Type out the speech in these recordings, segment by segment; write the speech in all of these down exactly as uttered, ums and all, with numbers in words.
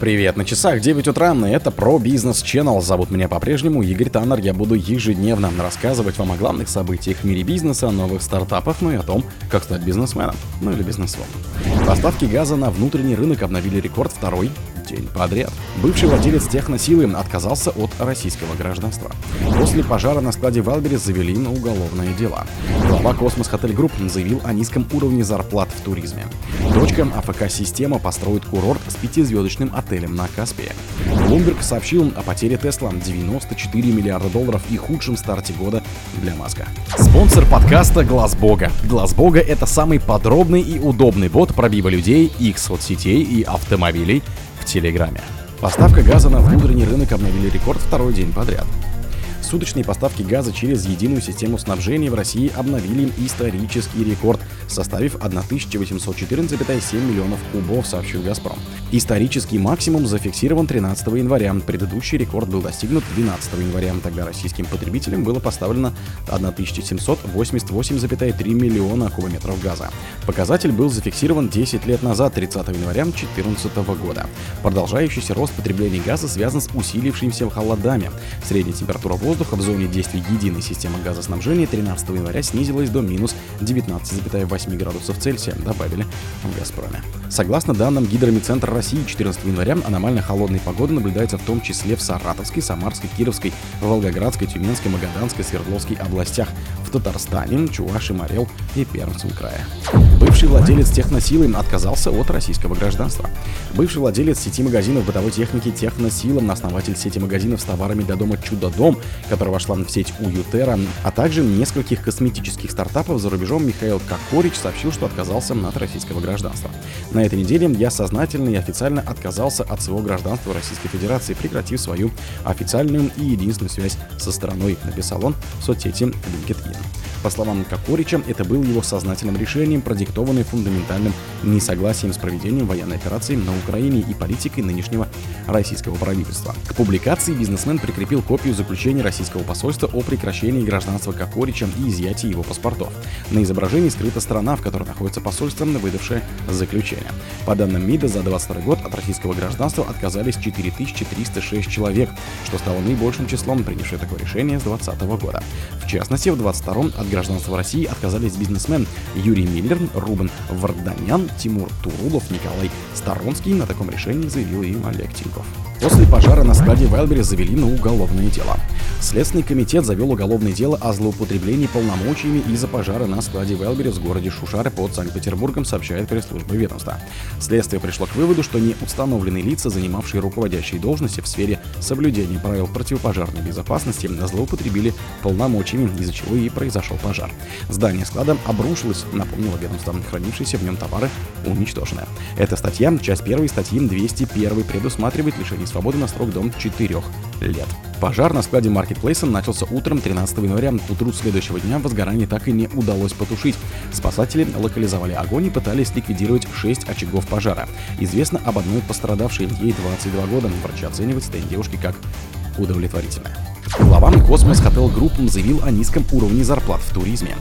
Привет, на часах девять утра, и это ProBusinessChannel. Зовут меня по-прежнему Игорь Таннер. Я буду ежедневно рассказывать вам о главных событиях в мире бизнеса, о новых стартапах, ну и о том, как стать бизнесменом, ну или бизнесом. Поставки газа на внутренний рынок обновили рекорд второй день подряд. Бывший владелец Техносилы отказался от российского гражданства. После пожара на складе Wildberries завели на уголовное дело. Глава Космос Хотел Групп заявил о низком уровне зарплат в туризме. Дочка АФК-система построит курорт с пятизвездочным отелем на Каспии. Bloomberg сообщил о потере Tesla девяносто четыре миллиарда долларов и худшем старте года для Маска. Спонсор подкаста — Глазбога. Глазбога — это самый подробный и удобный бот пробива людей, их соцсетей и автомобилей в Телеграме. Поставка газа на внутренний рынок обновили рекорд второй день подряд. Суточные поставки газа через единую систему снабжения в России обновили исторический рекорд, составив тысяча восемьсот четырнадцать целых семь десятых миллиона кубов, сообщил «Газпром». Исторический максимум зафиксирован тринадцатого января. Предыдущий рекорд был достигнут двенадцатого января. Тогда российским потребителям было поставлено тысяча семьсот восемьдесят восемь целых три десятых миллиона кубометров газа. Показатель был зафиксирован десять лет назад, тридцатого января две тысячи четырнадцатого года. Продолжающийся рост потребления газа связан с усилившимися холодами. Средняя температура воздуха в зоне действия единой системы газоснабжения тринадцатого января снизилась до минус девятнадцать целых восемь десятых градусов Цельсия, добавили в «Газпроме». Согласно данным Гидрометцентра России, четырнадцатого января аномально холодная погода наблюдается в том числе в Саратовской, Самарской, Кировской, Волгоградской, Тюменской, Магаданской, Свердловской областях, в Татарстане, Чувашии, Марел и Пермском крае. Бывший владелец Техносилы отказался от российского гражданства. Бывший владелец сети магазинов бытовой техники Техносила, основатель сети магазинов с товарами для дома «Чудо-дом», которая вошла в сеть Уютера, а также нескольких косметических стартапов за рубежом, Михаил Кокорич сообщил, что отказался от российского гражданства. На этой неделе я сознательно и официально отказался от своего гражданства Российской Федерации, прекратив свою официальную и единственную связь со страной, написал он в соцсети LinkedIn. По словам Кокорича, это было его сознательным решением, продиктованным фундаментальным несогласием с проведением военной операции на Украине и политикой нынешнего российского правительства. К публикации бизнесмен прикрепил копию заключения российского посольства о прекращении гражданства Кокорича и изъятии его паспортов. На изображении скрыта страна, в которой находится посольство, выдавшее заключение. По данным МИДа, за двадцать второй год от российского гражданства отказались четыре тысячи триста шесть человек, что стало наибольшим числом, принявшее такое решение с двадцатого года. В частности, в двадцать втором от гражданства России отказались бизнесмен Юрий Миллер, Рубен Варданян, Тимур Турулов, Николай Сторонский. На таком решении заявил им Олег Тиньков. После пожара на складе Wildberries завели на уголовное дело. Следственный комитет завел уголовное дело о злоупотреблении полномочиями из-за пожара на складе Wildberries в городе Шушары под Санкт-Петербургом, сообщает пресс-служба ведомства. Следствие пришло к выводу, что не установленные лица, занимавшие руководящие должности в сфере соблюдения правил противопожарной безопасности, злоупотребили полномочиями, из-за чего и произошел пожар. Здание склада обрушилось, напомнило ведомство, хранившиеся в нем товары уничтожены. Эта статья, часть первой статьи двести один, предусматривает лишение свободы на срок до четырёх лет. Пожар на складе маркетплейса начался утром тринадцатого января. К утру следующего дня возгорание так и не удалось потушить. Спасатели локализовали огонь и пытались ликвидировать шесть очагов пожара. Известно об одной пострадавшей, ей двадцать два года. Врачи оценивают состояние девушки как удовлетворительное. Глава Космос Хотел Групп заявил о низком уровне зарплат в туризме.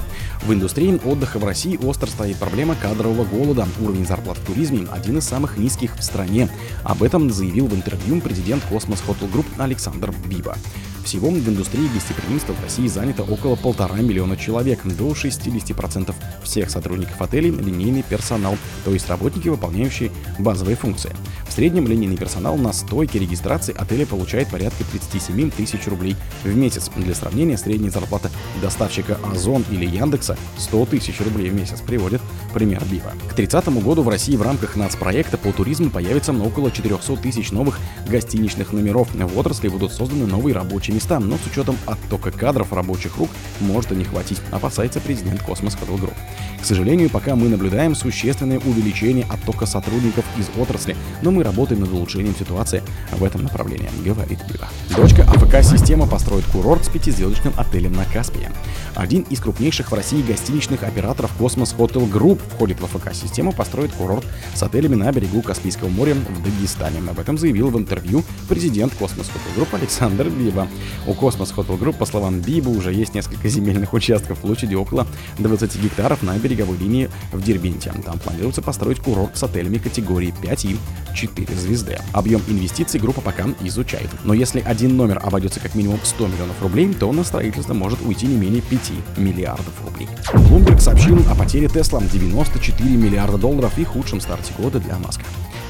В индустрии отдыха в России остро стоит проблема кадрового голода. Уровень зарплат в туризме один из самых низких в стране. Об этом заявил в интервью президент Космос Хотел Групп Александр Биба. Всего в индустрии гостеприимства в России занято около полтора миллиона человек. До шестидесяти процентов всех сотрудников отелей — линейный персонал, то есть работники, выполняющие базовые функции. В среднем линейный персонал на стойке регистрации отеля получает порядка тридцать семь тысяч рублей в месяц. Для сравнения, средняя зарплата доставщика Озон или Яндекса — сто тысяч рублей в месяц, приводит пример Бива. К тридцатому году в России в рамках нацпроекта по туризму появится около четырёхсот тысяч новых гостиничных номеров. В отрасли будут созданы новые рабочие места, но с учетом оттока кадров рабочих рук может и не хватить, опасается президент Космос Хотел Групп. К сожалению, пока мы наблюдаем существенное увеличение оттока сотрудников из отрасли, но мы работаем над улучшением ситуации в этом направлении, говорит Бива. Дочка АФК-система построит курорт с пятизвездочным отелем на Каспии. Один из крупнейших в России гостиничных операторов Космос Хотел Групп входит в АФК-систему, построит курорт с отелями на берегу Каспийского моря в Дагестане. Об этом заявил в интервью президент Космос Хотел Групп Александр Биба. У Космос Хотел Групп, по словам Биба, уже есть несколько земельных участков площадью около двадцати гектаров на береговой линии в Дербенте. Там планируется построить курорт с отелями категории пять и четыре звезды. Объем инвестиций группа пока изучает. Но если один номер обойдется как минимум сто миллионов рублей, то на строительство может уйти не менее пяти миллиардов рублей. Bloomberg сообщил о потере Tesla девяносто четыре миллиарда долларов и худшем старте года для Маска.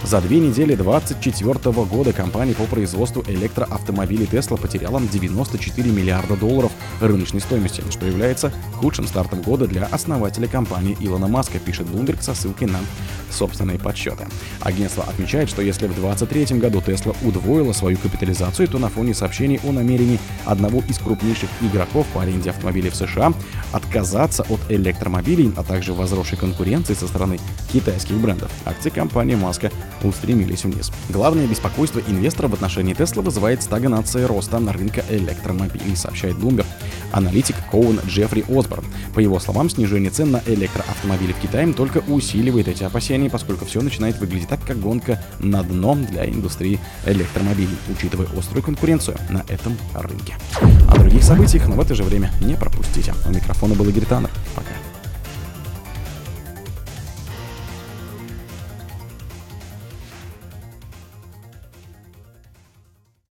За две недели две тысячи двадцать четвёртого года компания по производству электроавтомобилей Tesla потеряла девяносто четыре миллиарда долларов рыночной стоимости, что является худшим стартом года для основателя компании Илона Маска, пишет Bloomberg со ссылкой на собственные подсчеты. Агентство отмечает, что если в две тысячи двадцать третьем году Tesla удвоила свою капитализацию, то на фоне сообщений о намерении одного из крупнейших игроков по аренде автомобилей в США отказаться от электромобилей, а также возросшей конкуренции со стороны китайских брендов, акции компании Маска устремились вниз. Главное беспокойство инвесторов в отношении Tesla вызывает стагнация роста на рынке электромобилей, сообщает Bloomberg. Аналитик Коун Джеффри Осборн. По его словам, снижение цен на электроавтомобили в Китае только усиливает эти опасения, поскольку все начинает выглядеть так, как гонка на дно для индустрии электромобилей, учитывая острую конкуренцию на этом рынке. О других событиях, но в это же время не пропустите. У микрофона был Игорь Таннер. Пока.